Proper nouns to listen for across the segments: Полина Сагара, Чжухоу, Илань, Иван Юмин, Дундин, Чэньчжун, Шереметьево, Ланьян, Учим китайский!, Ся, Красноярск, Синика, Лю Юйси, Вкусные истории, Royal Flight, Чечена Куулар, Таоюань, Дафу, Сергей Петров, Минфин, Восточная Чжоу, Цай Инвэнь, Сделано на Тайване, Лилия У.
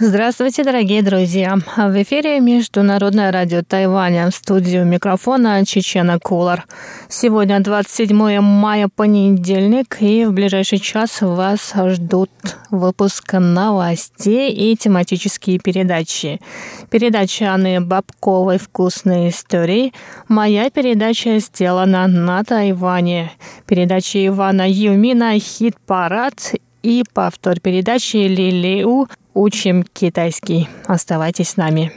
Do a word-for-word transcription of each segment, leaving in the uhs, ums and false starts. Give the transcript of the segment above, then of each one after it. Здравствуйте, дорогие друзья! В эфире Международное радио Тайваня. В студии у микрофона Чечена Куулар. Сегодня двадцать седьмое мая, понедельник, и в ближайший час вас ждут выпуск новостей и тематические передачи. Передача Анны Бобковой «Вкусные истории», моя передача «Сделана на Тайване», передача Ивана Юмина «Хит-парад» и повтор передачи Лилии У «Учим китайский». Оставайтесь с нами.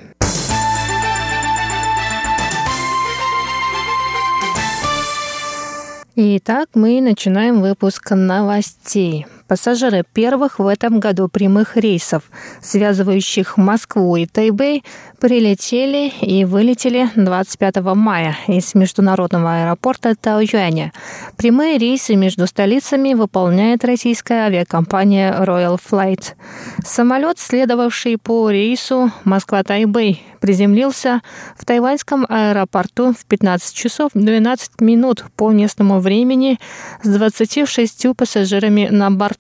Итак, мы начинаем выпуск новостей. Пассажиры первых в этом году прямых рейсов, связывающих Москву и Тайбэй, прилетели и вылетели двадцать пятого мая из международного аэропорта Таоюаня. Прямые рейсы между столицами выполняет российская авиакомпания Royal Flight. Самолет, следовавший по рейсу Москва-Тайбэй, приземлился в тайваньском аэропорту в пятнадцать часов двенадцать минут по местному времени с двадцатью шестью пассажирами на борту.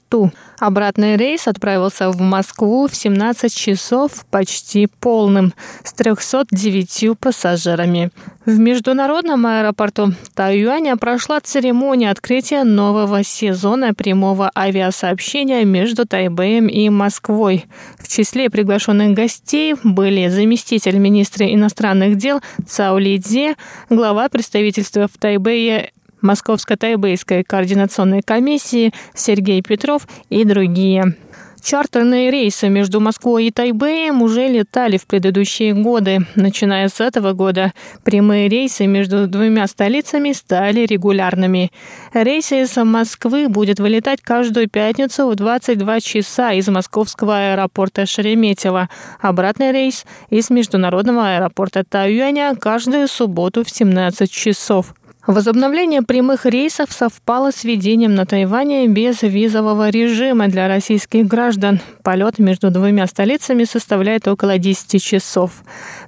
Обратный рейс отправился в Москву в семнадцать часов почти полным с трёхсот девятью пассажирами. В международном аэропорту Таоюаня прошла церемония открытия нового сезона прямого авиасообщения между Тайбэем и Москвой. В числе приглашенных гостей были заместитель министра иностранных дел Цаоли Дзе, глава представительства в Тайбэе Московско-Тайбэйской координационной комиссии Сергей Петров и другие. Чартерные рейсы между Москвой и Тайбэем уже летали в предыдущие годы. Начиная с этого года прямые рейсы между двумя столицами стали регулярными. Рейс из Москвы будет вылетать каждую пятницу в двадцать два часа из московского аэропорта Шереметьево. Обратный рейс из международного аэропорта Таоюаня каждую субботу в семнадцать часов. Возобновление прямых рейсов совпало с введением на Тайване безвизового режима для российских граждан. Полет между двумя столицами составляет около десяти часов.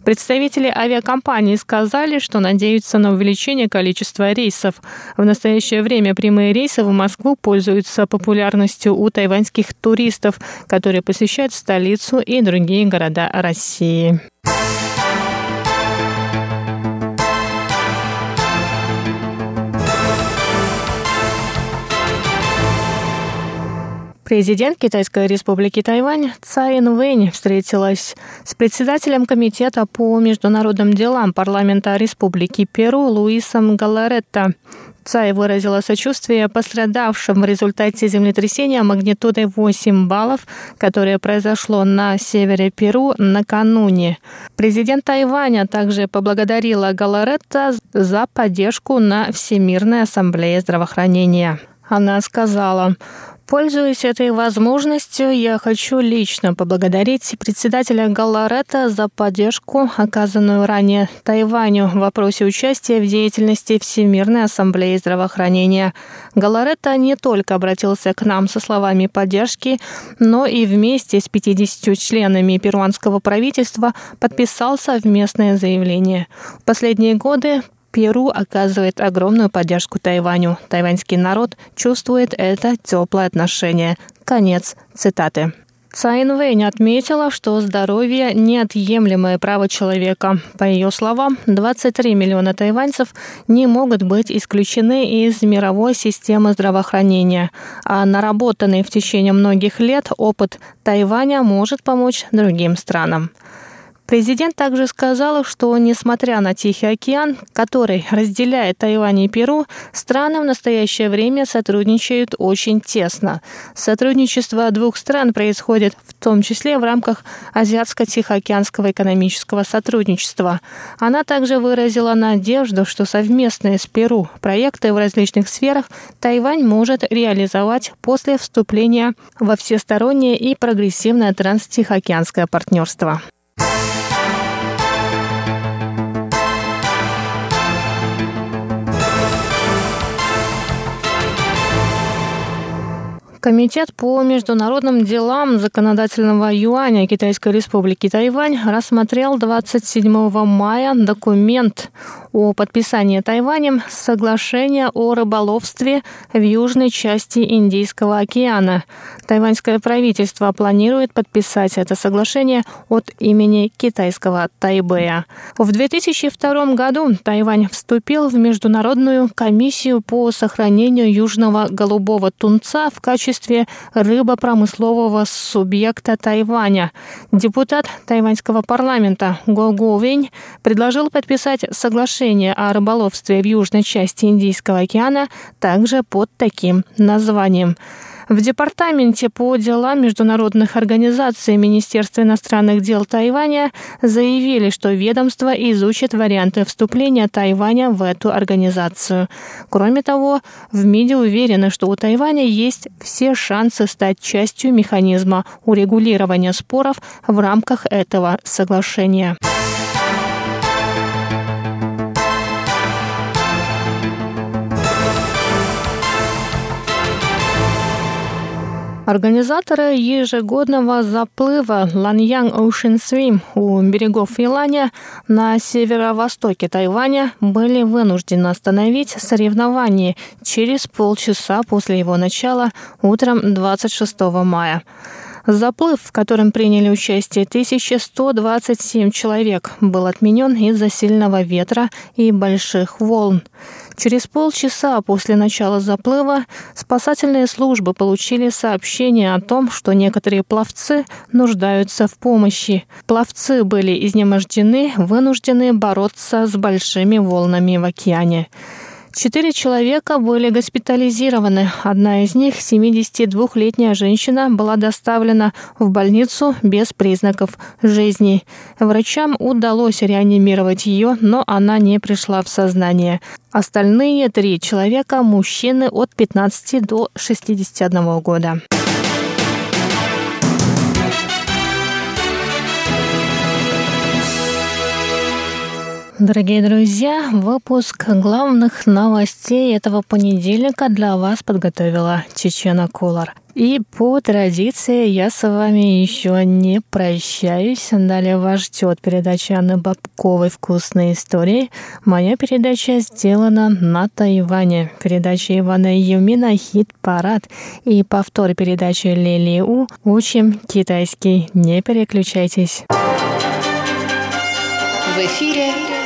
Представители авиакомпании сказали, что надеются на увеличение количества рейсов. В настоящее время прямые рейсы в Москву пользуются популярностью у тайваньских туристов, которые посещают столицу и другие города России. Президент Китайской республики Тайвань Цай Инвэнь встретилась с председателем комитета по международным делам парламента Республики Перу Луисом Галаретто. Цай выразила сочувствие пострадавшим в результате землетрясения магнитудой восемь баллов, которое произошло на севере Перу накануне. Президент Тайваня также поблагодарила Галаретто за поддержку на Всемирной ассамблее здравоохранения. Она сказала: «Пользуясь этой возможностью, я хочу лично поблагодарить председателя Галаретто за поддержку, оказанную ранее Тайваню в вопросе участия в деятельности Всемирной ассамблеи здравоохранения. Галаретто не только обратился к нам со словами поддержки, но и вместе с пятьюдесятью членами перуанского правительства подписал совместное заявление. В последние годы Перу оказывает огромную поддержку Тайваню. Тайваньский народ чувствует это теплое отношение». Конец цитаты. Цай Инвэнь отметила, что здоровье – неотъемлемое право человека. По ее словам, двадцать три миллиона тайваньцев не могут быть исключены из мировой системы здравоохранения, а наработанный в течение многих лет опыт Тайваня может помочь другим странам. Президент также сказал, что, несмотря на Тихий океан, который разделяет Тайвань и Перу, страны в настоящее время сотрудничают очень тесно. Сотрудничество двух стран происходит в том числе в рамках Азиатско-Тихоокеанского экономического сотрудничества. Она также выразила надежду, что совместные с Перу проекты в различных сферах Тайвань может реализовать после вступления во всестороннее и прогрессивное транс-тихоокеанское партнерство. Комитет по международным делам законодательного юаня Китайской Республики Тайвань рассмотрел двадцать седьмого мая документ о подписании Тайванем соглашения о рыболовстве в южной части Индийского океана. Тайваньское правительство планирует подписать это соглашение от имени китайского Тайбэя. В две тысячи втором году Тайвань вступил в Международную комиссию по сохранению южного голубого тунца в качестве рыбопромыслового субъекта Тайваня. Депутат тайваньского парламента Го Говень предложил подписать соглашение о рыболовстве в южной части Индийского океана также под таким названием. В Департаменте по делам международных организаций Министерства иностранных дел Тайваня заявили, что ведомство изучит варианты вступления Тайваня в эту организацию. Кроме того, в МИДе уверены, что у Тайваня есть все шансы стать частью механизма урегулирования споров в рамках этого соглашения. Организаторы ежегодного заплыва Ланьян Ocean Swim у берегов Иланя на северо-востоке Тайваня были вынуждены остановить соревнование через полчаса после его начала утром двадцать шестого мая. Заплыв, в котором приняли участие тысяча сто двадцать семь человек, был отменен из-за сильного ветра и больших волн. Через полчаса после начала заплыва спасательные службы получили сообщение о том, что некоторые пловцы нуждаются в помощи. Пловцы были изнемождены, вынуждены бороться с большими волнами в океане. Четыре человека были госпитализированы. Одна из них, семидесятидвухлетняя женщина, была доставлена в больницу без признаков жизни. Врачам удалось реанимировать ее, но она не пришла в сознание. Остальные три человека – мужчины от пятнадцати до шестидесяти одного года. Дорогие друзья, выпуск главных новостей этого понедельника для вас подготовила Чечена Куулар. И по традиции я с вами еще не прощаюсь. Далее вас ждет передача Анны Бобковой «Вкусные истории». Моя передача «Сделана на Тайване». Передача Ивана Юмина «Хит-парад». И повтор передачи Лилии У «Учим китайский». Не переключайтесь. В эфире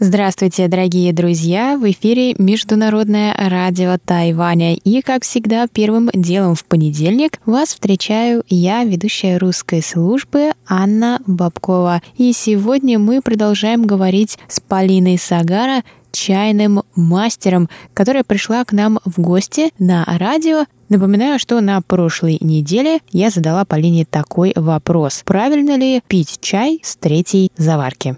Здравствуйте, дорогие друзья! В эфире Международное радио Тайваня. И, как всегда, первым делом в понедельник вас встречаю я, ведущая русской службы Анна Бобкова. И сегодня мы продолжаем говорить с Полиной Сагара, чайным мастером, которая пришла к нам в гости на радио. Напоминаю, что на прошлой неделе я задала Полине такой вопрос. Правильно ли пить чай с третьей заварки?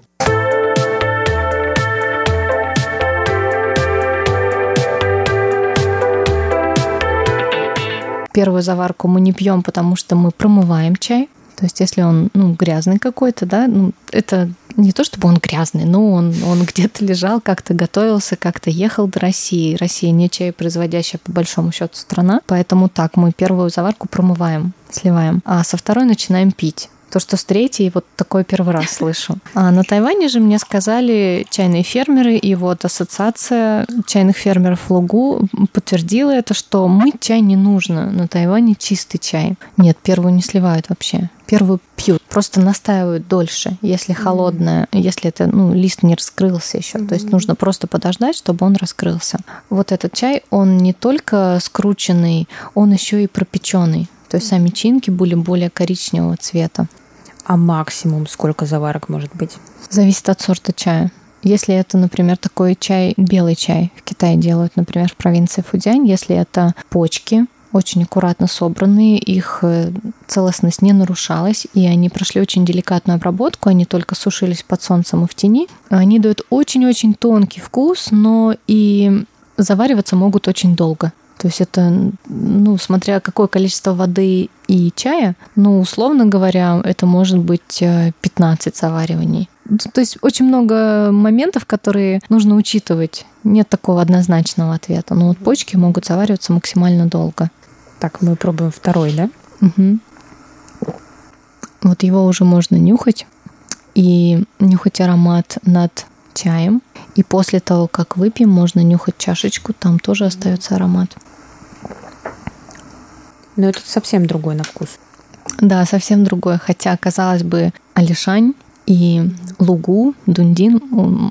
Первую заварку мы не пьем, потому что мы промываем чай. То есть если он ну, грязный какой-то, да, ну, это не то чтобы он грязный, но он, он где-то лежал, как-то готовился, как-то ехал до России. Россия не чайопроизводящая по большому счету страна, поэтому так мы первую заварку промываем, сливаем, а со второй начинаем пить. То, что с третьей, вот такой первый раз слышу. А на Тайване же мне сказали чайные фермеры, и вот ассоциация чайных фермеров Лугу подтвердила это, что мыть чай не нужно. На Тайване чистый чай. Нет, первую не сливают вообще. Первую пьют, просто настаивают дольше, если холодная, mm-hmm. если это ну, лист не раскрылся еще. Mm-hmm. То есть нужно просто подождать, чтобы он раскрылся. Вот этот чай, он не только скрученный, он еще и пропеченный. То есть сами чинки были более коричневого цвета. А максимум сколько заварок может быть? Зависит от сорта чая. Если это, например, такой чай, белый чай в Китае делают, например, в провинции Фудзянь, если это почки, очень аккуратно собранные, их целостность не нарушалась, и они прошли очень деликатную обработку, они только сушились под солнцем и в тени. Они дают очень-очень тонкий вкус, но и завариваться могут очень долго. То есть это, ну, смотря какое количество воды и чая, ну, условно говоря, это может быть пятнадцать завариваний. То есть очень много моментов, которые нужно учитывать. Нет такого однозначного ответа. Но вот почки могут завариваться максимально долго. Так, мы пробуем второй, да? Угу. Вот его уже можно нюхать. И нюхать аромат над чаем. И после того, как выпьем, можно нюхать чашечку. Там тоже остается аромат. Но это совсем другой на вкус. Да, совсем другой. Хотя, казалось бы, Алишань и Лугу, Дундин,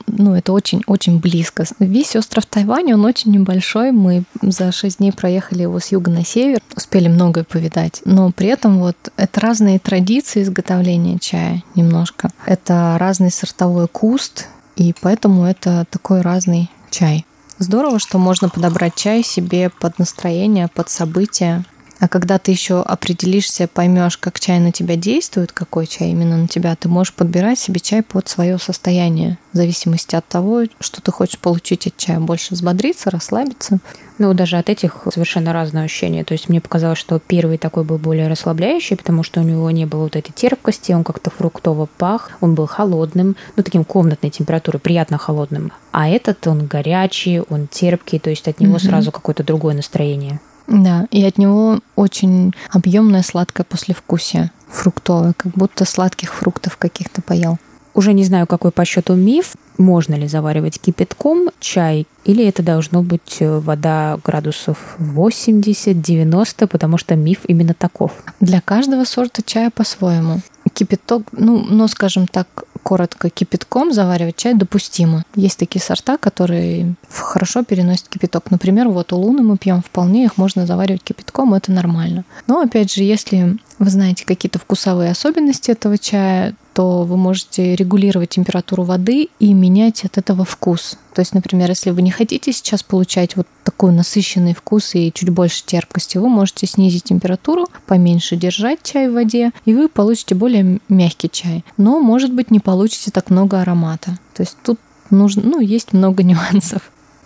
ну, это очень-очень близко. Весь остров Тайвань, он очень небольшой. Мы за шесть дней проехали его с юга на север, успели многое повидать. Но при этом вот это разные традиции изготовления чая немножко. Это разный сортовой куст, и поэтому это такой разный чай. Здорово, что можно подобрать чай себе под настроение, под события. А когда ты еще определишься, поймешь, как чай на тебя действует, какой чай именно на тебя, ты можешь подбирать себе чай под свое состояние, в зависимости от того, что ты хочешь получить от чая. Больше взбодриться, расслабиться. Ну, даже от этих совершенно разные ощущения. То есть мне показалось, что первый такой был более расслабляющий, потому что у него не было вот этой терпкости, он как-то фруктово пах, он был холодным, ну, таким комнатной температуры, приятно холодным. А этот, он горячий, он терпкий, то есть от него mm-hmm. сразу какое-то другое настроение. Да, и от него очень объемное сладкое послевкусие, фруктовое, как будто сладких фруктов каких-то поел. Уже не знаю, какой по счету миф, можно ли заваривать кипятком чай, или это должно быть вода градусов восемьдесят-девяносто, потому что миф именно таков. Для каждого сорта чая по-своему. Кипяток, ну, ну, скажем так, коротко, кипятком заваривать чай допустимо. Есть такие сорта, которые хорошо переносят кипяток. Например, вот у Луны мы пьем вполне, их можно заваривать кипятком, это нормально. Но, опять же, если вы знаете какие-то вкусовые особенности этого чая, то вы можете регулировать температуру воды и менять от этого вкус. То есть, например, если вы не хотите сейчас получать вот такой насыщенный вкус и чуть больше терпкости, вы можете снизить температуру, поменьше держать чай в воде, и вы получите более мягкий чай. Но, может быть, не получите так много аромата. То есть тут нужно, ну, есть много нюансов.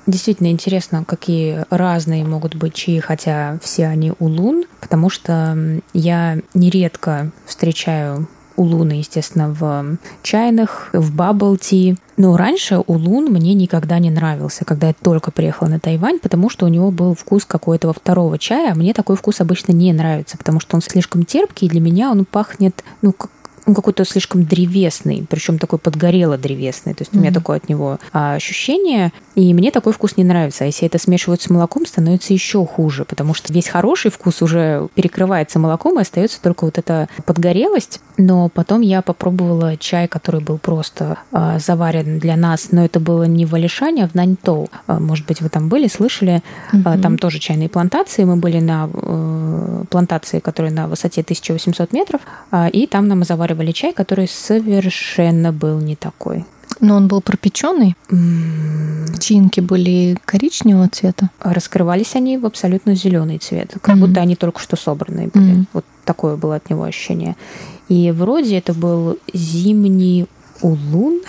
Действительно интересно, какие разные могут быть чаи, хотя все они улун, потому что я нередко встречаю улуны, естественно, в чайных, в бабл-ти. Но раньше улун мне никогда не нравился, когда я только приехала на Тайвань, потому что у него был вкус какого-то второго чая, а мне такой вкус обычно не нравится, потому что он слишком терпкий, и для меня он пахнет, ну, как он какой-то слишком древесный, причем такой подгорело-древесный. То есть mm-hmm. у меня такое от него а, ощущение, и мне такой вкус не нравится. А если это смешивают с молоком, становится еще хуже, потому что весь хороший вкус уже перекрывается молоком, и остается только вот эта подгорелость. Но потом я попробовала чай, который был просто а, заварен для нас, но это было не в Алишане, а в Наньтоу. А, может быть, вы там были, слышали. Mm-hmm. А, там тоже чайные плантации. Мы были на э, плантации, которые на высоте тысяча восемьсот метров, а, и там нам заваривали чай, который совершенно был не такой. Но он был пропеченный. Печеньки были коричневого цвета. Раскрывались они в абсолютно зеленый цвет, как mm-hmm. будто они только что собранные были. Mm-hmm. Вот такое было от него ощущение. И вроде это был зимний улун,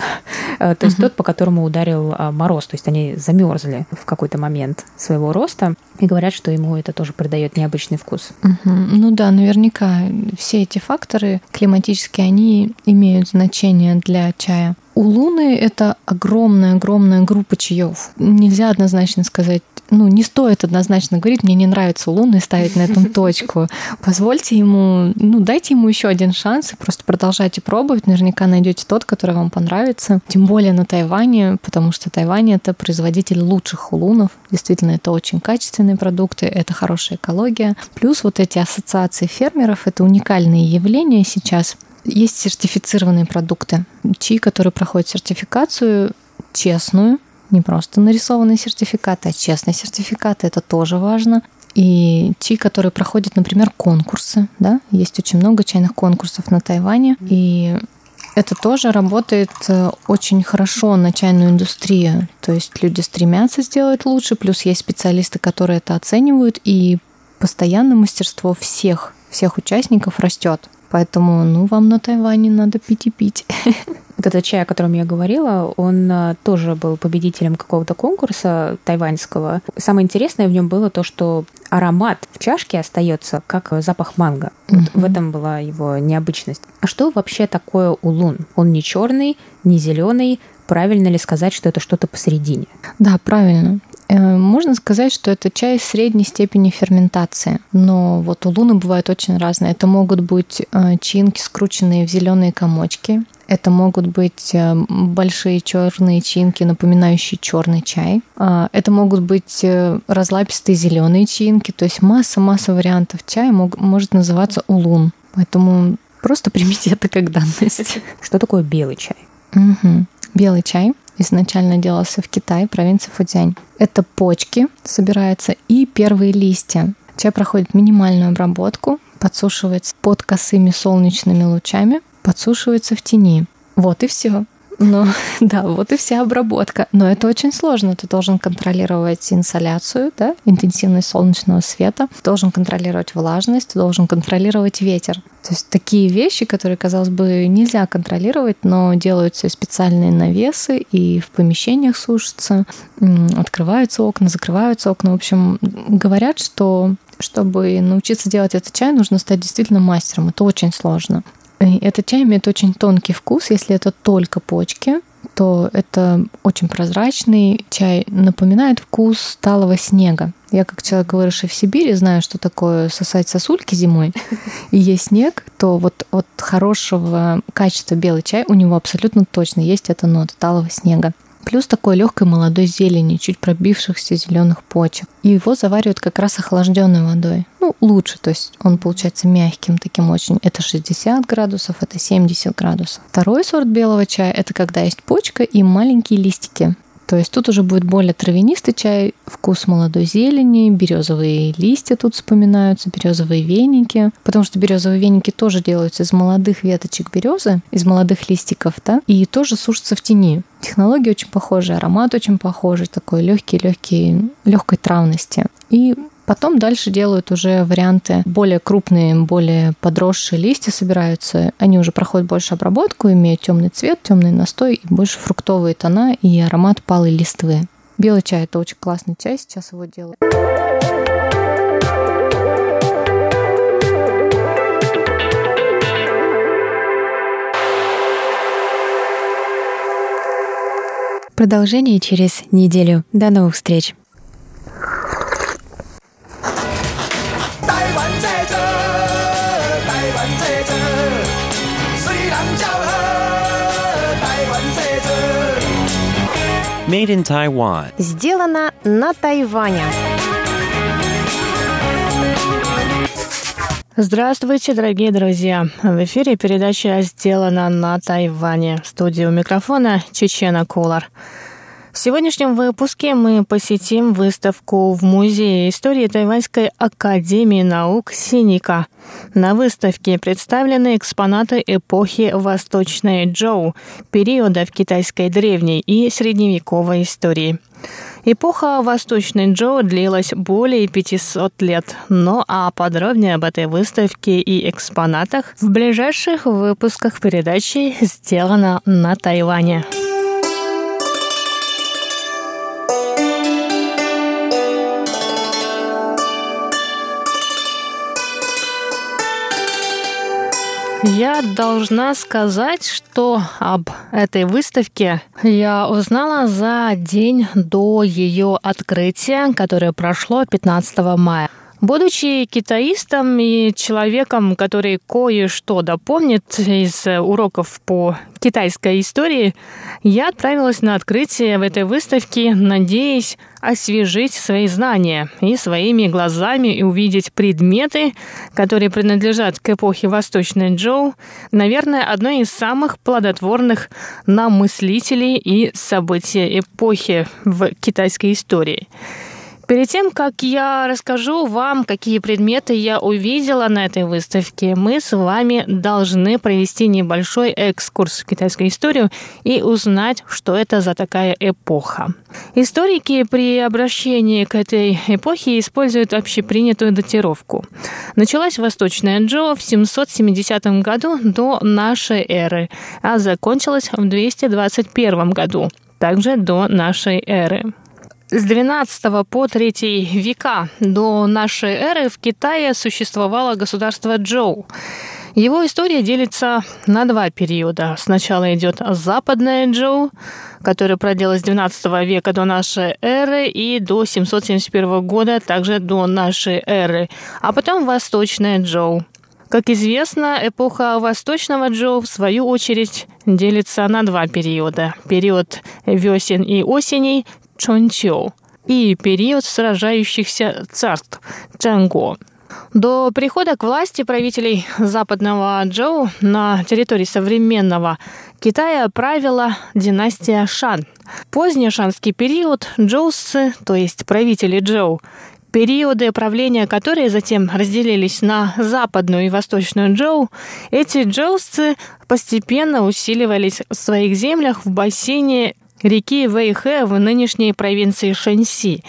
то есть uh-huh. тот, по которому ударил мороз, то есть они замерзли в какой-то момент своего роста, и говорят, что ему это тоже придает необычный вкус. Uh-huh. Ну да, наверняка все эти факторы климатические, они имеют значение для чая. Улуны — это огромная-огромная группа чаев. Нельзя однозначно сказать, ну, не стоит однозначно говорить, мне не нравится улун, и ставить на этом точку. Позвольте ему, ну, дайте ему еще один шанс, и просто продолжайте пробовать. Наверняка найдете тот, который вам понравится. Тем более на Тайване, потому что Тайвань — это производитель лучших улунов. Действительно, это очень качественные продукты, это хорошая экология. Плюс вот эти ассоциации фермеров — это уникальные явления сейчас. Есть сертифицированные продукты, чаи, которые проходят сертификацию честную, не просто нарисованный сертификат, а честный сертификат, это тоже важно. и чаи, которые проходят, например, конкурсы. Да? Есть очень много чайных конкурсов на Тайване, и это тоже работает очень хорошо на чайную индустрию. То есть люди стремятся сделать лучше, плюс есть специалисты, которые это оценивают, и постоянно мастерство всех, всех участников растет. Поэтому, ну, вам на Тайване надо пить и пить. Вот этот чай, о котором я говорила, он тоже был победителем какого-то конкурса тайваньского. Самое интересное в нем было то, что аромат в чашке остается как запах манго. Вот uh-huh. в этом была его необычность. А что вообще такое улун? Он не черный, не зеленый. Правильно ли сказать, что это что-то посередине? Да, правильно. Можно сказать, что это чай средней степени ферментации. Но вот улуны бывают очень разные. Это могут быть чаинки, скрученные в зеленые комочки. Это могут быть большие черные чаинки, напоминающие черный чай. Это могут быть разлапистые зеленые чаинки. То есть масса-масса вариантов чая может называться улун. Поэтому просто примите это как данность. Что такое белый чай? Белый чай изначально делался в Китае, провинции Фудзянь. Это почки собираются и первые листья. Чай проходит минимальную обработку, подсушивается под косыми солнечными лучами, подсушивается в тени. Вот и все. Ну, да, вот и вся обработка. Но это очень сложно. Ты должен контролировать инсоляцию, да, интенсивность солнечного света, ты должен контролировать влажность, ты должен контролировать ветер. То есть такие вещи, которые, казалось бы, нельзя контролировать, но делаются специальные навесы, и в помещениях сушатся, открываются окна, закрываются окна. В общем, говорят, что чтобы научиться делать этот чай, нужно стать действительно мастером. Это очень сложно. Этот чай имеет очень тонкий вкус. Если это только почки, то это очень прозрачный чай. Напоминает вкус талого снега. Я, как человек, выросший в Сибири, знаю, что такое сосать сосульки зимой и есть снег, то вот от хорошего качества белый чай у него абсолютно точно есть эта нота талого снега. Плюс такой легкой молодой зелени, чуть пробившихся зеленых почек. И его заваривают как раз охлажденной водой. Ну, лучше, то есть он получается мягким таким очень. Это шестьдесят градусов, это семьдесят градусов. Второй сорт белого чая – это когда есть почка и маленькие листики. То есть тут уже будет более травянистый чай, вкус молодой зелени, березовые листья тут вспоминаются, березовые веники, потому что березовые веники тоже делаются из молодых веточек березы, из молодых листиков, да, и тоже сушатся в тени. Технология очень похожая, аромат очень похожий, такой легкий-легкий, легкой травности. И потом дальше делают уже варианты более крупные, более подросшие листья собираются. Они уже проходят больше обработку, имеют темный цвет, темный настой, и больше фруктовые тона и аромат палой листвы. Белый чай – это очень классный чай, сейчас его делают. Продолжение через неделю. До новых встреч! Made in Taiwan. Сделано на Тайване. Здравствуйте, дорогие друзья! В эфире передача «Сделано на Тайване». В студии у микрофона Чечена Куулар. В сегодняшнем выпуске мы посетим выставку в Музее истории Тайваньской академии наук «Синика». На выставке представлены экспонаты эпохи Восточной Чжоу, периода в китайской древней и средневековой истории. Эпоха Восточной Чжоу длилась более пятьсот лет, но а подробнее об этой выставке и экспонатах в ближайших выпусках передачи «Сделано на Тайване». Я должна сказать, что об этой выставке я узнала за день до ее открытия, которое прошло пятнадцатого мая. Будучи китаистом и человеком, который кое-что допомнит из уроков по китайской истории, я отправилась на открытие в этой выставке, надеясь освежить свои знания и своими глазами увидеть предметы, которые принадлежат к эпохе Восточной Чжоу, наверное, одной из самых плодотворных на мыслителей и события эпохи в китайской истории. Перед тем, как я расскажу вам, какие предметы я увидела на этой выставке, мы с вами должны провести небольшой экскурс в китайскую историю и узнать, что это за такая эпоха. Историки при обращении к этой эпохе используют общепринятую датировку. Началась Восточная Чжоу в семьсот семидесятом году до нашей эры, а закончилась в двести двадцать первом году, также до нашей эры. С двенадцатого по третьего века до нашей эры в Китае существовало государство Чжоу. Его история делится на два периода. Сначала идет Западная Чжоу, которая продлилась с двенадцатого века до нашей эры и до семьсот семьдесят первого года, также до нашей эры, а потом Восточная Чжоу. Как известно, эпоха Восточного Чжоу, в свою очередь, делится на два периода. Период весен и осеней – Чончжоу, и период сражающихся царств Ченгу. До прихода к власти правителей Западного Чжоу на территории современного Китая правила династия Шан. Поздний шанский период чжоуцы, то есть правители Чжоу, периоды правления которые затем разделились на Западную и Восточную Чжоу, эти чжоуцы постепенно усиливались в своих землях в бассейне реки Вэйхэ в нынешней провинции Шэньси.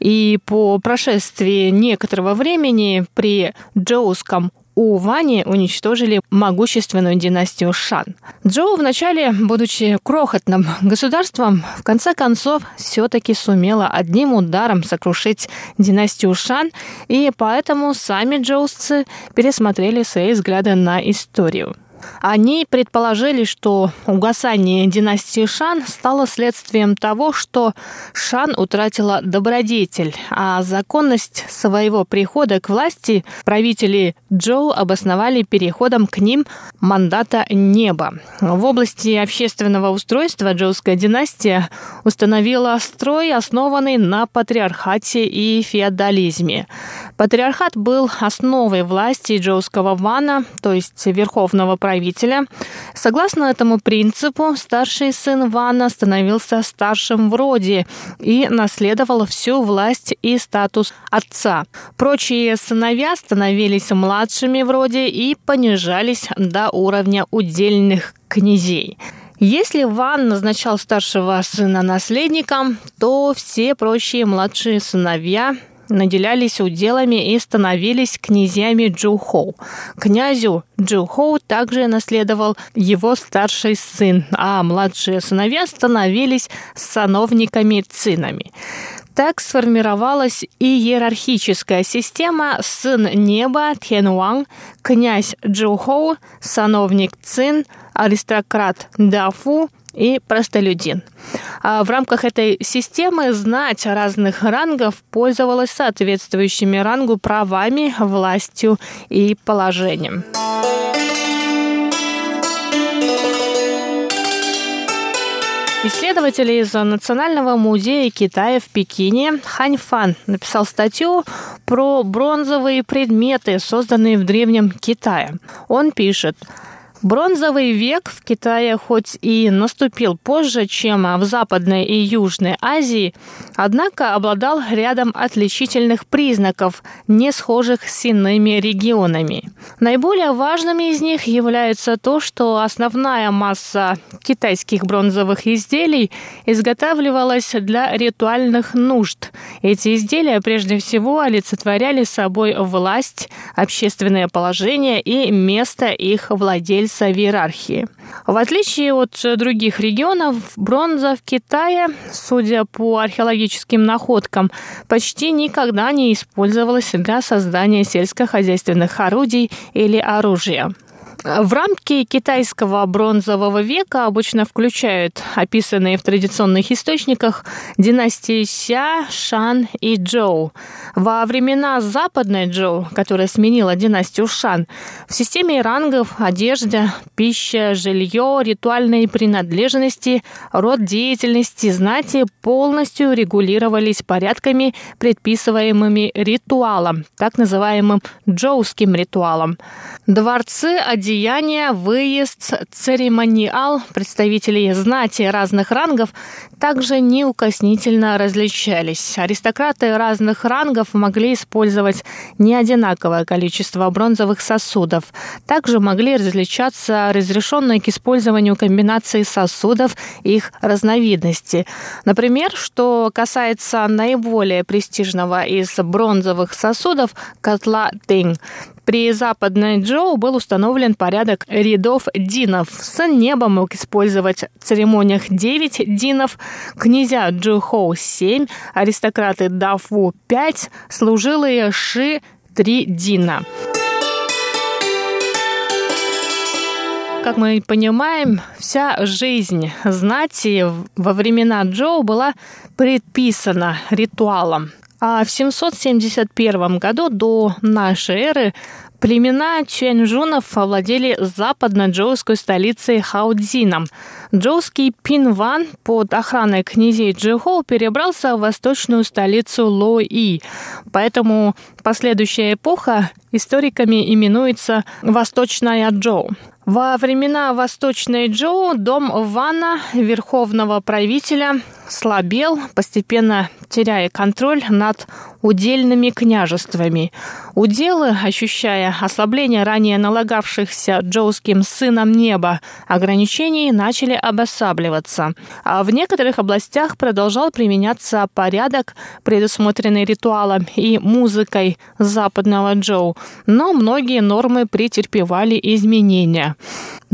И по прошествии некоторого времени при Чжоуском Уване уничтожили могущественную династию Шан. Чжоу вначале, будучи крохотным государством, в конце концов все-таки сумела одним ударом сокрушить династию Шан, и поэтому сами чжоусцы пересмотрели свои взгляды на историю. Они предположили, что угасание династии Шан стало следствием того, что Шан утратила добродетель, а законность своего прихода к власти правители Чжоу обосновали переходом к ним мандата неба. В области общественного устройства чжоуская династия установила строй, основанный на патриархате и феодализме. Патриархат был основой власти чжоуского вана, то есть верховного правителя. Правителя. Согласно этому принципу, старший сын вана становился старшим в роде и наследовал всю власть и статус отца. Прочие сыновья становились младшими в роде и понижались до уровня удельных князей. Если ван назначал старшего сына наследником, то все прочие младшие сыновья наделялись уделами и становились князьями Чжухоу. Князю Чжухоу также наследовал его старший сын, а младшие сыновья становились сановниками-цинами. Так сформировалась иерархическая система: сын неба Тянуан, князь Чжухоу, сановник Цин, аристократ Дафу и простолюдин. А в рамках этой системы знать разных рангов пользовалась соответствующими рангу правами, властью и положением. Исследователь из Национального музея Китая в Пекине Хань Фан написал статью про бронзовые предметы, созданные в Древнем Китае. Он пишет: бронзовый век в Китае хоть и наступил позже, чем в Западной и Южной Азии, однако обладал рядом отличительных признаков, не схожих с иными регионами. Наиболее важными из них является то, что основная масса китайских бронзовых изделий изготавливалась для ритуальных нужд. Эти изделия прежде всего олицетворяли собой власть, общественное положение и место их владельца в иерархии. В отличие от других регионов, бронза в Китае, судя по археологическим находкам, почти никогда не использовалась для создания сельскохозяйственных орудий или оружия. В рамки китайского бронзового века обычно включают описанные в традиционных источниках династии Ся, Шан и Чжоу. Во времена Западной Чжоу, которая сменила династию Шан, в системе рангов одежда, пища, жилье, ритуальные принадлежности, род деятельности знати полностью регулировались порядками, предписываемыми ритуалом, так называемым чжоуским ритуалом. Дворцы, одежды, одеяния, выезд, церемониал представителей знати разных рангов также неукоснительно различались. Аристократы разных рангов могли использовать неодинаковое количество бронзовых сосудов. Также могли различаться разрешенные к использованию комбинации сосудов и их разновидности. Например, что касается наиболее престижного из бронзовых сосудов – котла Динь. При Западной Чжоу был установлен порядок рядов динов. Сын неба мог использовать в церемониях девять динов, князья Чжухоу семь, аристократы Дафу пять, служилые Ши три дина. Как мы понимаем, вся жизнь знати во времена Чжоу была предписана ритуалом. А в семьсот семьдесят первом году до нашей эры племена чэньчжунов овладели западно-джоуской столицей Хаодзином. Джоуский Пинван под охраной князей Чжухоу перебрался в восточную столицу Лои. Поэтому последующая эпоха историками именуется «Восточная Чжоу». Во времена Восточной Чжоу дом Вана, верховного правителя, слабел, постепенно теряя контроль над удельными княжествами. Уделы, ощущая ослабление ранее налагавшихся джоуским сыном неба ограничений, начали обосабливаться. А в некоторых областях продолжал применяться порядок, предусмотренный ритуалом и музыкой западного Чжоу, но многие нормы претерпевали изменения.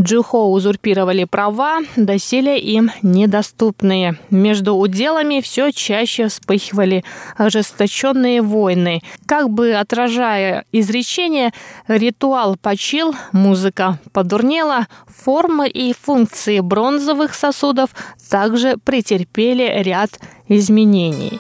Чжухоу узурпировали права, доселе им недоступные. Между уделами все чаще вспыхивали ожесточенные войны. Как бы отражая изречение, ритуал почил, музыка подурнела, формы и функции бронзовых сосудов также претерпели ряд изменений.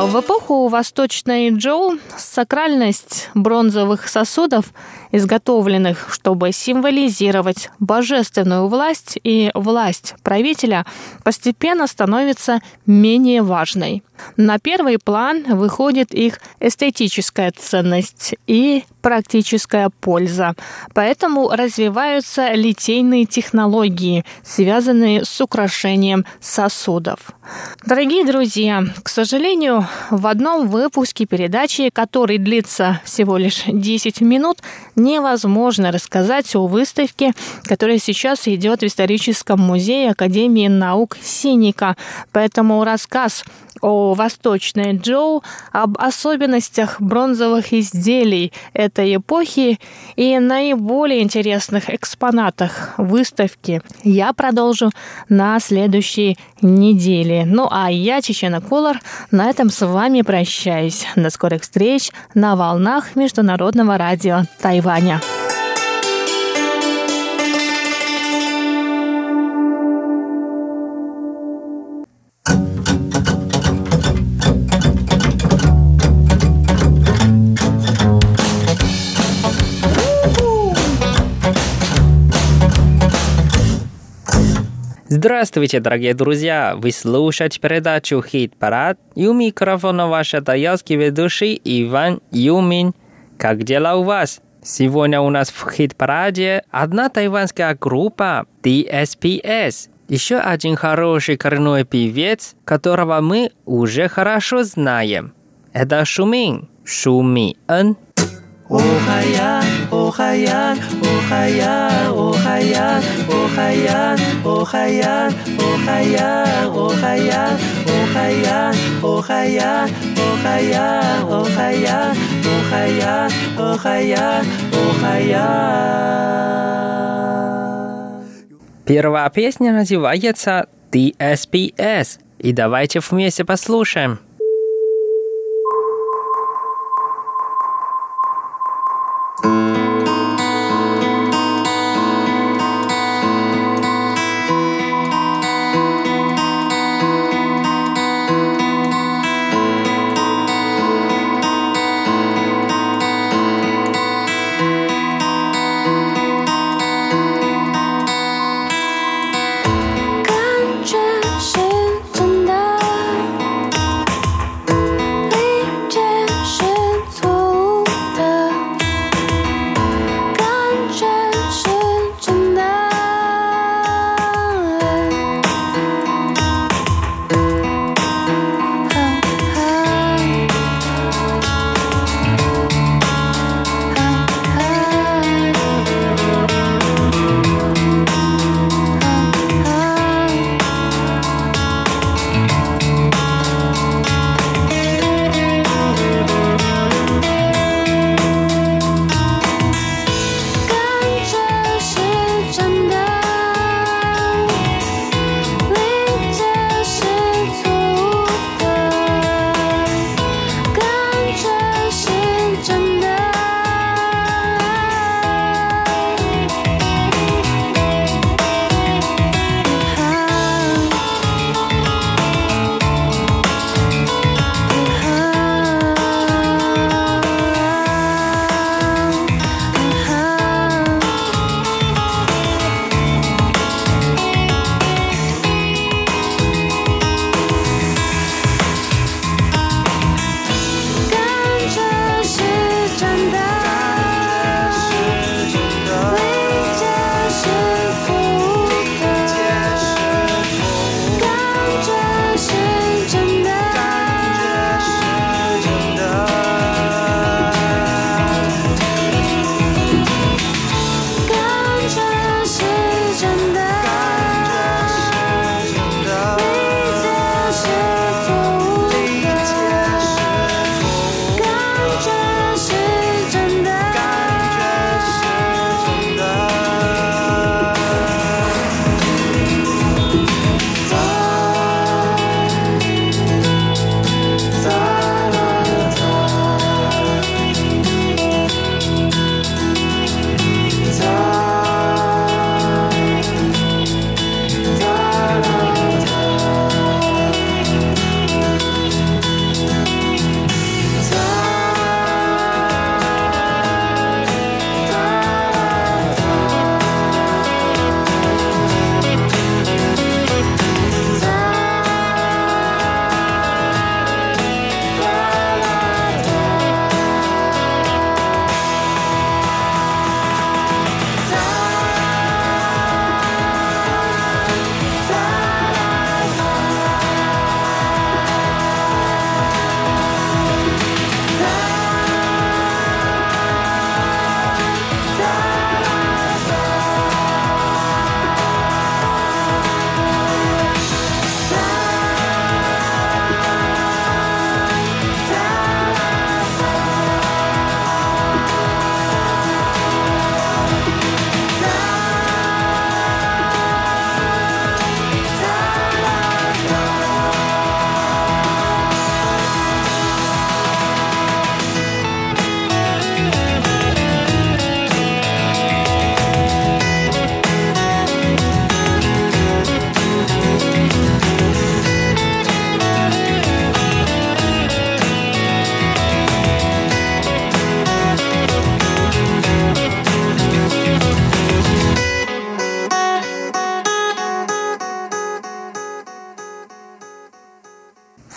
В эпоху Восточной Чжоу сакральность бронзовых сосудов, изготовленных, чтобы символизировать божественную власть и власть правителя, постепенно становится менее важной. На первый план выходит их эстетическая ценность и практическая польза. Поэтому развиваются литейные технологии, связанные с украшением сосудов. Дорогие друзья, к сожалению, в одном выпуске передачи, который длится всего лишь десять минут, невозможно рассказать о выставке, которая сейчас идет в историческом музее Академии наук Синика. Поэтому рассказ о Восточной Чжоу, об особенностях бронзовых изделий этой эпохи и наиболее интересных экспонатах выставки я продолжу на следующей неделе. Ну а я, Чечена Куулар, на этом с вами прощаюсь. До скорых встреч на волнах Международного радио Тайваня. Здравствуйте, дорогие друзья! Вы слушаете передачу «Хит-парад» и у микрофона ваш тайский ведущий Иван Юмин. Как дела у вас? Сегодня у нас в «Хит-параде» одна тайванская группа ди эс пи эс. Еще один хороший коренной певец, которого мы уже хорошо знаем. Это Шумин. Шумин. Охаян, охаян, охаян, охаян, охаян, охаян, охаян, охаян, охаян, охаян, охаян, охаян, охаян, охаян, охаян. Первая песня называется ди эс пи эс, и давайте вместе послушаем.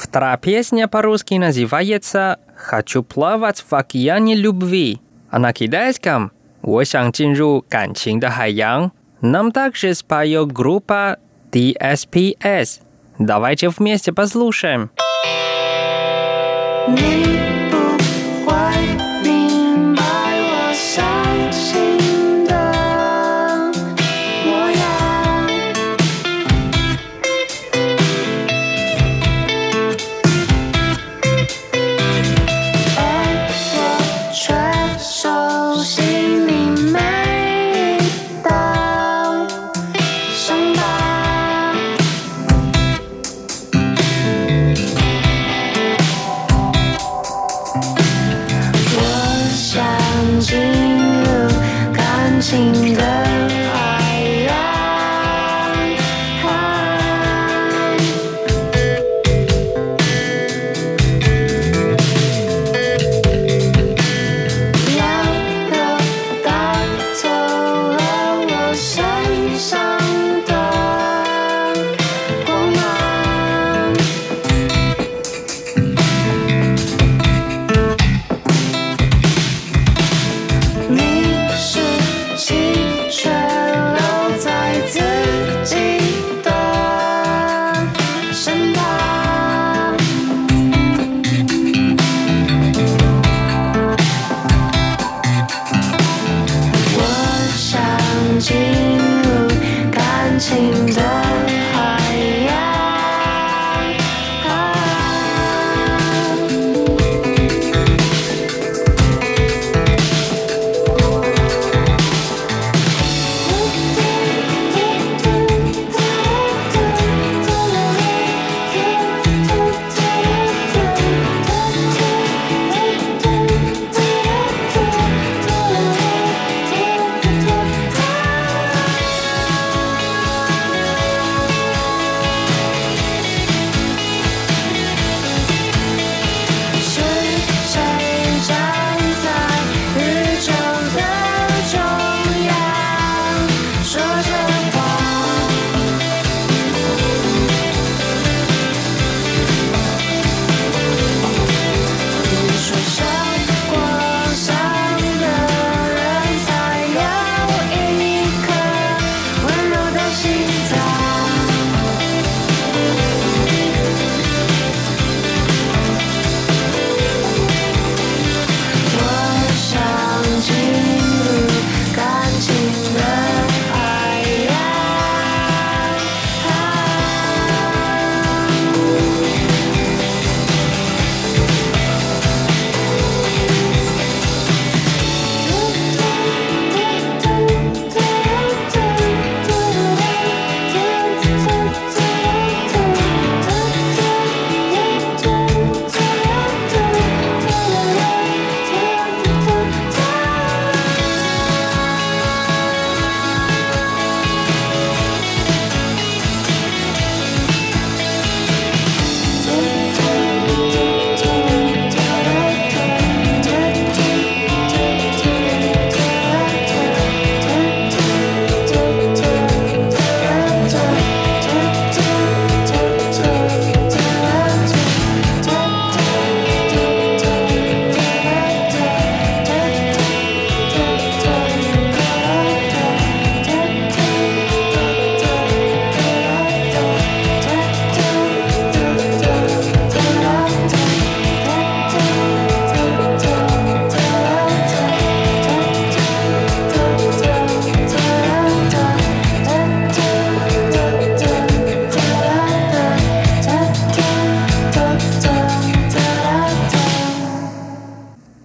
Вторая песня по-русски называется «Хочу плавать в океане любви», а на китайском «Wo xiang jinru ganqing de haiyang». Нам также споет группа ди эс пи эс. Давайте вместе послушаем.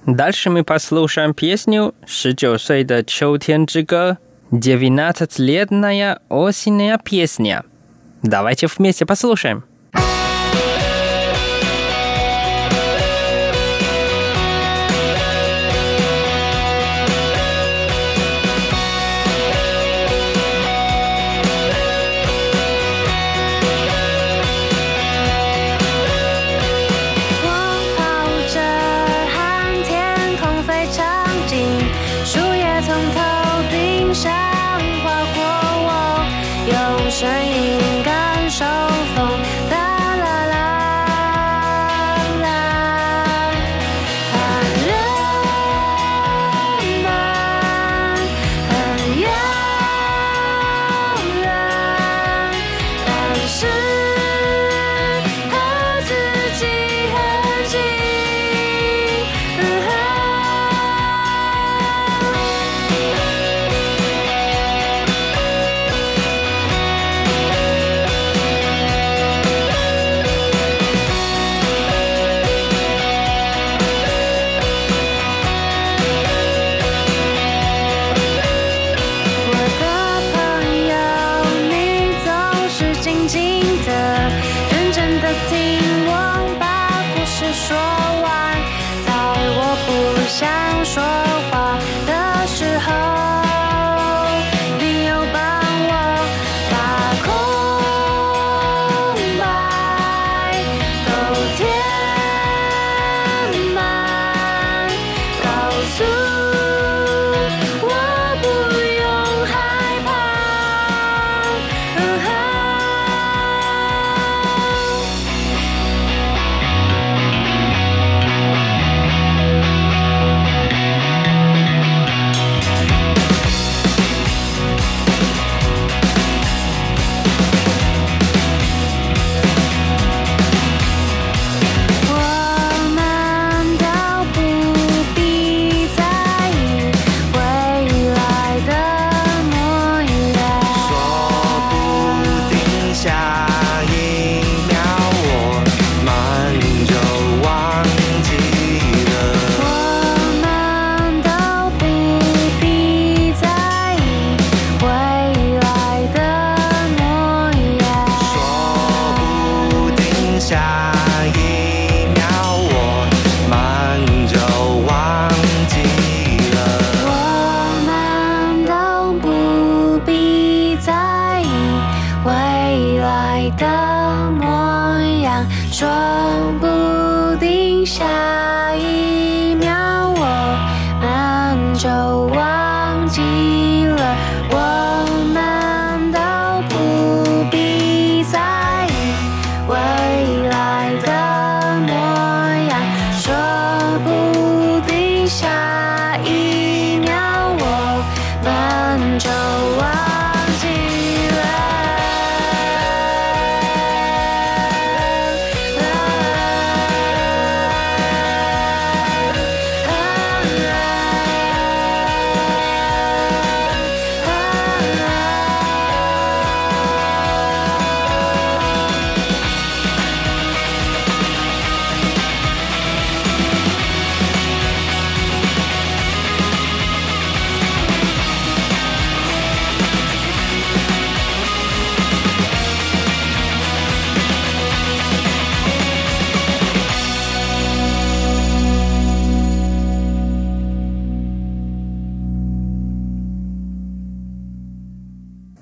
Дальше мы послушаем песню «шестнадцатилетняя Чжоу-тянь-чжи-гэ» «девятнадцатилетняя осенняя песня». Давайте вместе послушаем. Шанин, ган, шоу, фон.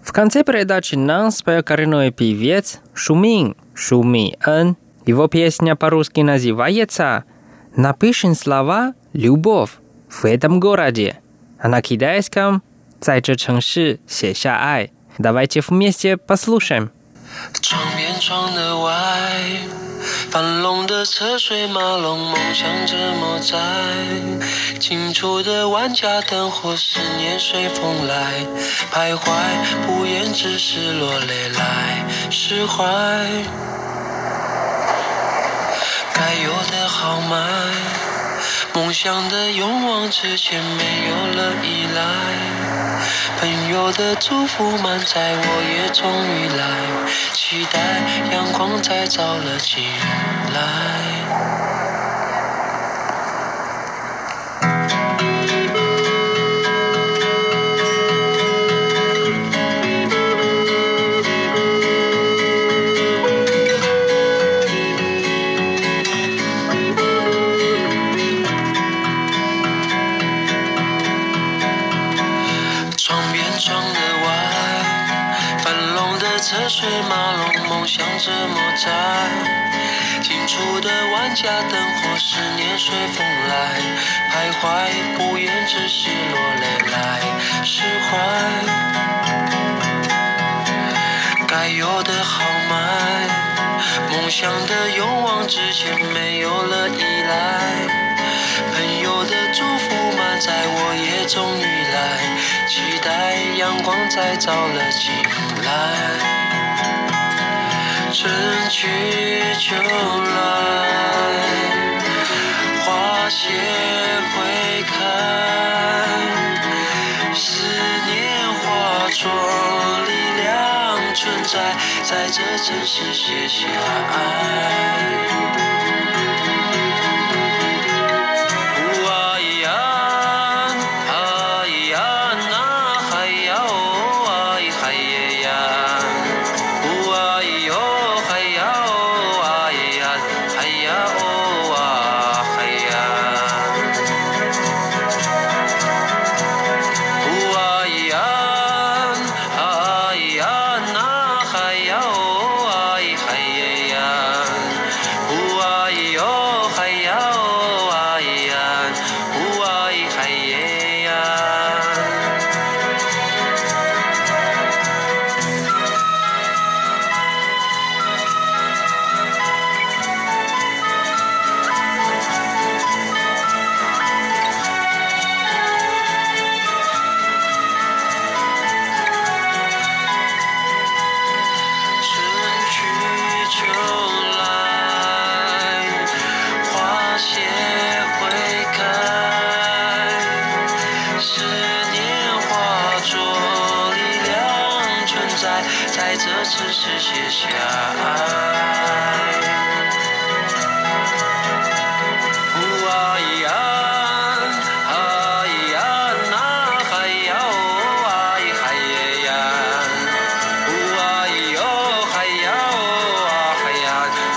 В конце передачи нам спел коренной певец Шумин, Шумин. Его песня по-русски называется «Напишем слова «Любовь» в этом городе», а на китайском «在这城市写下爱». Давайте вместе послушаем. 窗边窗的外，盘龙的车水马龙梦想着莫再清楚的晚霞灯火是年岁风来徘徊，不言只是落泪来释怀，该有的豪迈梦想的勇往直前没有了依赖，朋友的出乎满载我也终于来， 期待阳光再照了起来，窗边窗的外，泛龙的车水马龙 梦想着莫再停住的晚霞灯火是年岁风来徘徊，不言只是落泪来释怀，该有的豪迈梦想的勇往直前没有了依赖，朋友的祝福满载我也终于来期待阳光再照了起来。 春去秋来，花谢会开，思念化作力量存在，在这城市写下爱。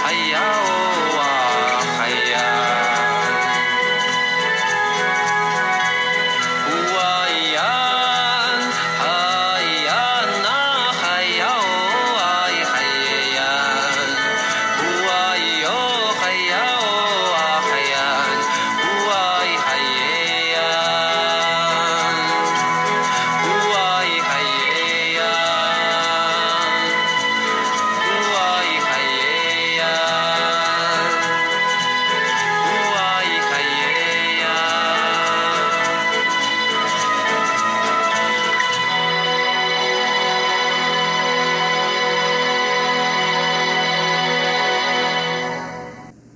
哎呀。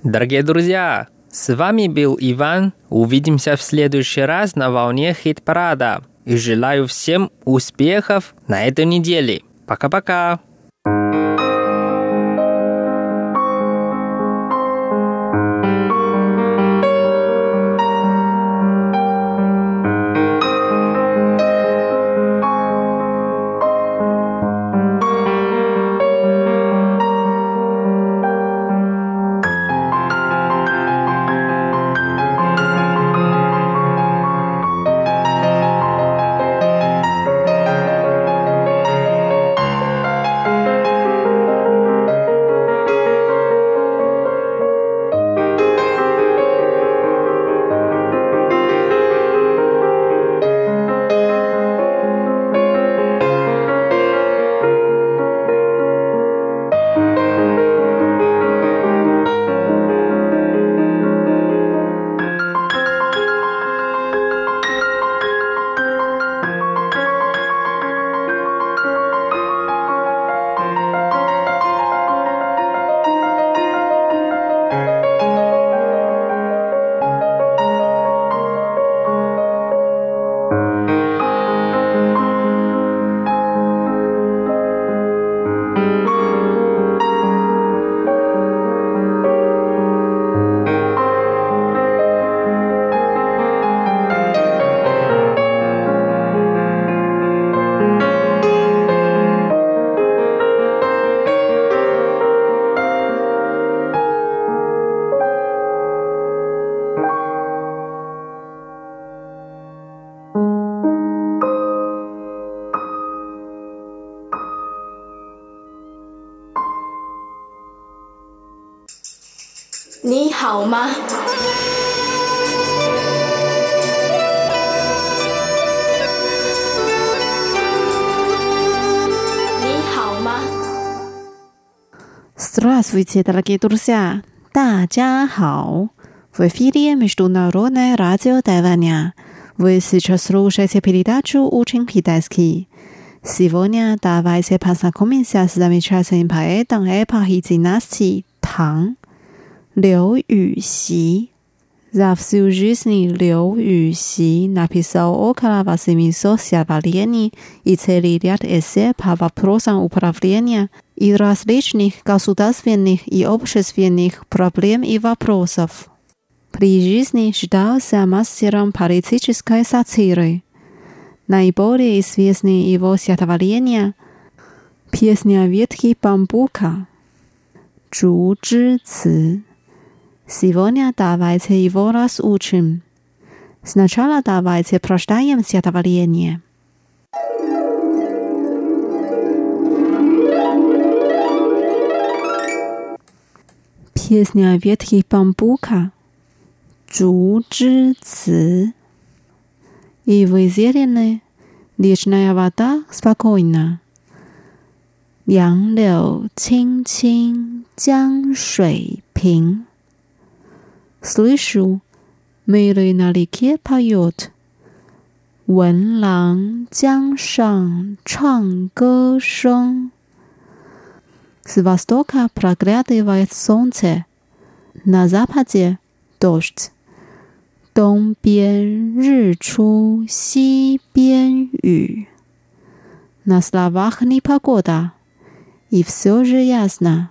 Дорогие друзья, с вами был Иван. Увидимся в следующий раз на волне хит-парада. И желаю всем успехов на этой неделе. Пока-пока. Здравствуйте, дорогие друзья! 大家好! В эфире Международное радио Тайваня. Вы сейчас слушаете передачу «Учим китайский!». Сегодня давайте познакомимся с замечательным поэтом эпохи династии Тан Лю Юйси. За всю жизнь Лю Юйси написал около восьмисот стихотворений и целый ряд эссе по вопросам управления и различных государственных и общественных проблем и вопросов. При жизни считался мастером политической сатиры. Наиболее известны его стихотворения «Песня ветки бамбука», «Чжу Чжи Ци». Сегодня давайте его разучим. Сначала давайте прочитаем стихотворение. Песня ветки бамбука, Чжу Чжи Ци. Ивы зелены, речная вода спокойна. Yang liu qing qing, jiang shui ping. Слышу, милый на реке поет. Вэн лан джан шан, чанг гэ шэн. С востока проглядывает солнце, на западе дождь. Дон бен ры чу, си бен ю. На словах непогода, и все же ясно.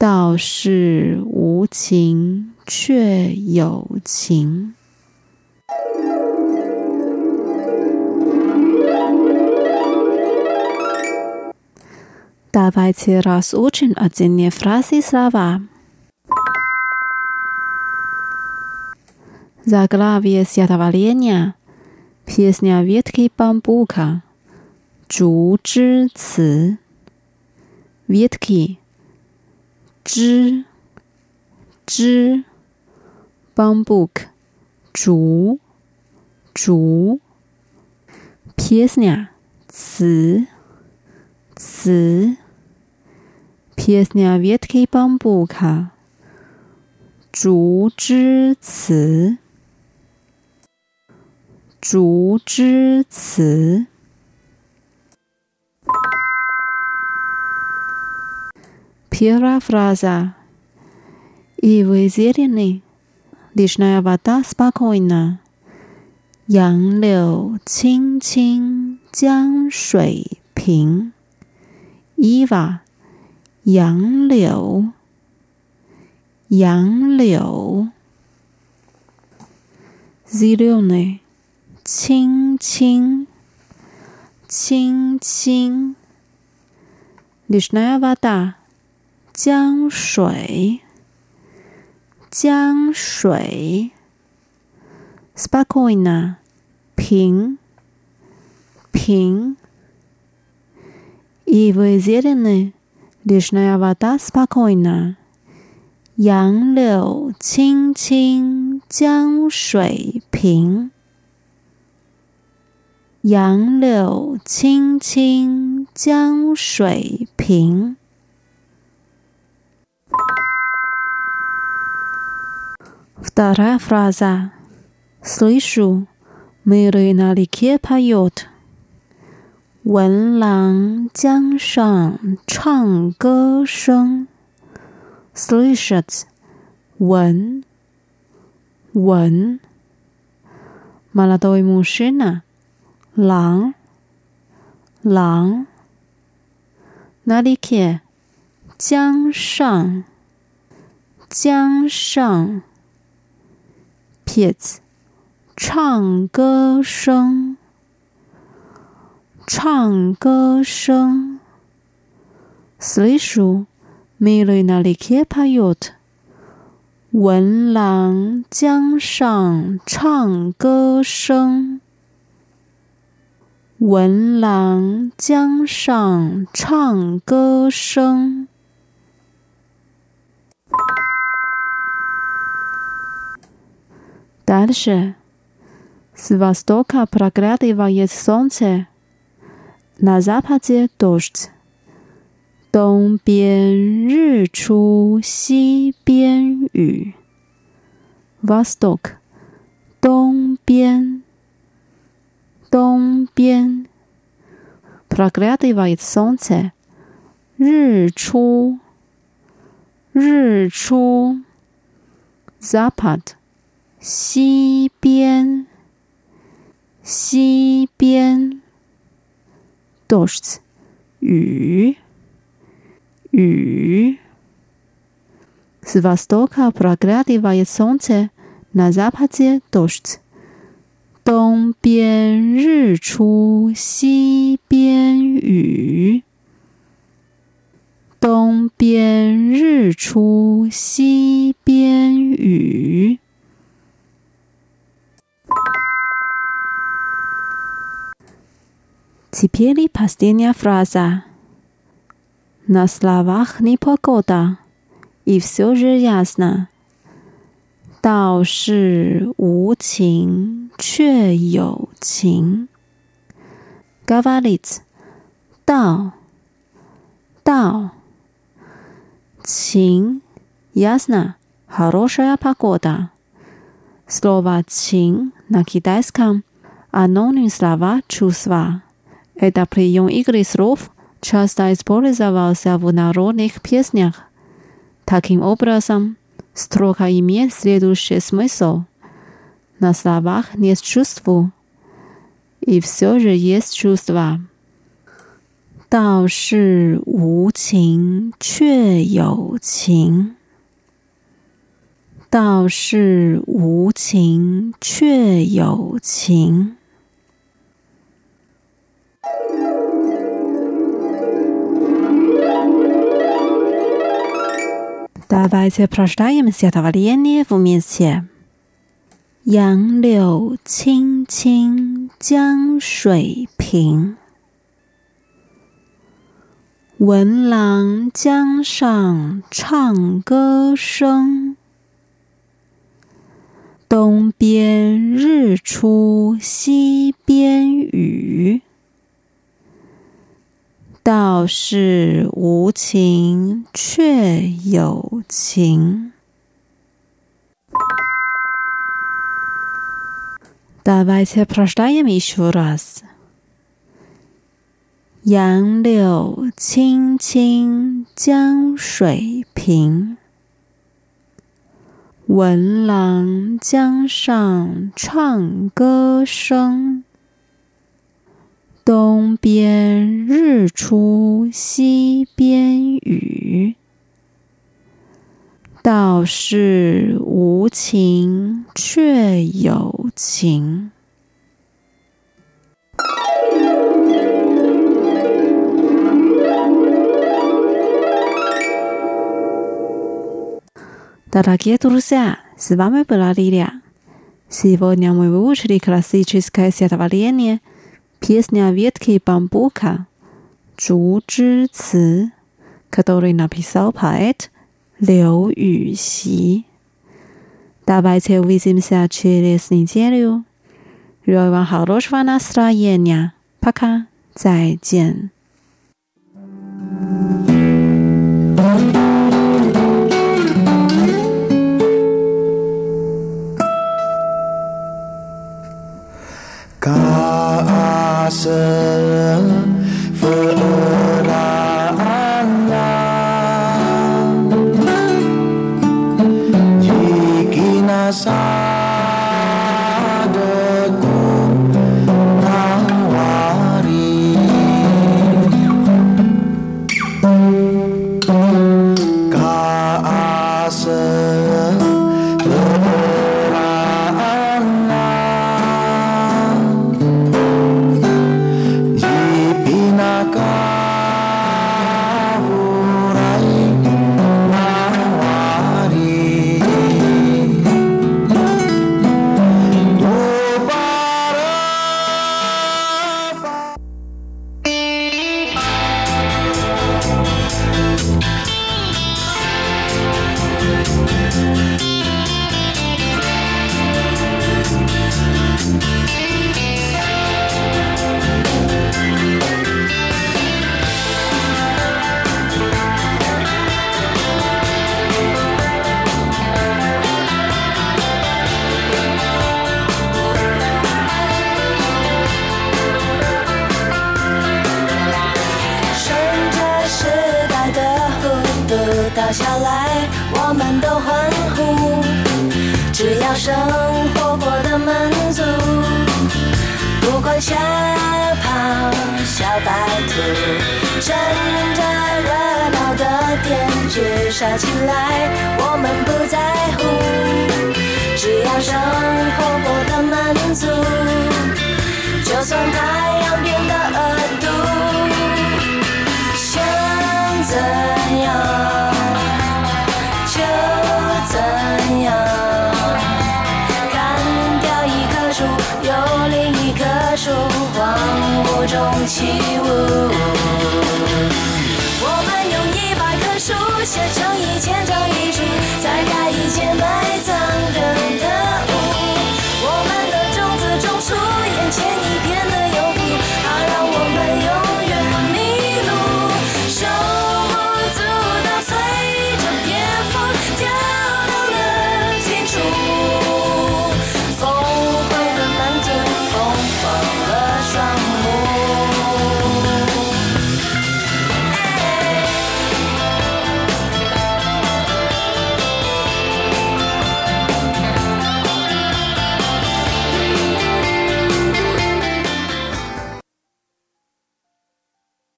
Дао ши у цинь, че яо цинь. Давайте разучим отдельные фразы и слова. Заглавие стихотворения «Песня ветки бамбука», «Чжу Чжи Ци». Ветки «Чжи», «Чжи», «Бамбук», «Чжу», «Чжу». Песня «Ци», «Ци». Песня ветки бамбука, Чжу Чжи Ци, Чжу Чжи Ци. Первая фраза. И вы зелены. Лишняя вода спокойна. Yang liu qing qing, jiang shui ping. Ива. Yang liu. Yang liu. Зеленый. Qing qing. Qing qing. Лишняя вода. Jiang shui. Jiang shui. Спокойно. Пинг. Пинг. И вы зелены. Лишняя вода спокойна. Yang liu qing qing, jiang shui ping. Yang liu qing qing, jiang shui ping. Вторая фраза. Слышу, мэры на реке поет. Вэн лан джан шан чан гэ шэн. Слышать. Вэн. Вэн. Молодой мужчина. Лан. Лан. На реке. Джан шан. Джан шан. Пец. Чангэшэн. Чангэшэн. Слышу, милый на реке поет. Вэн лан джан шан чангэшэн. Вэн лан джан шан чангэшэн. Дальше. С востока проглядывает солнце, на западе дождь. Дон бен ры чу, си бен ю. Восток. Дон бен. Дон бен. Проглядывает солнце. Ры чу. Ры чу. Запад. Си бен. Си бен. Дождь. Ю. Ю. С востока проглядывает солнце, на западе дождь. Дон бен ры чу, си бен ю. Дон бен ры чу, си бен ю. Теперь последняя фраза. На словах непогода, и все же ясно. Дао ши у цинь, че ю цинь. Говорит. Дао. Дао. Цинь. Ясно. Хорошая погода. Слово «цинь» на китайском – анонимные слова «чувства». Этот прием игры слов часто использовался в народных песнях. Таким образом, строка имеет следующий смысл. На словах нет чувств, и все же есть чувства. Дао ши у цинь, че ю цинь. Дао ши у цинь, че ю цинь. Давайте прочитаем стихотворение вместе. Yang liu qing qing, jiang shui ping. Wen lang jiang shang, chang ge sheng. Dong bian ri chu, xi bian yu. Дао ши у цинь, че ю цинь. Давайте прочитаем еще раз. Yang liu qing qing, jiang shui ping. 闻郎江上唱歌声 东边日出西边雨 道是无情却有情 Дорогие друзья, с вами была Лилия. Сегодня мы выучили классическое стихотворение «Песня о ветке бамбука» «竹枝词», который написал поэт Лю Юйси. Давайте увидимся через неделю. Желаю вам хорошего настроения. Пока. 再见. Субтитры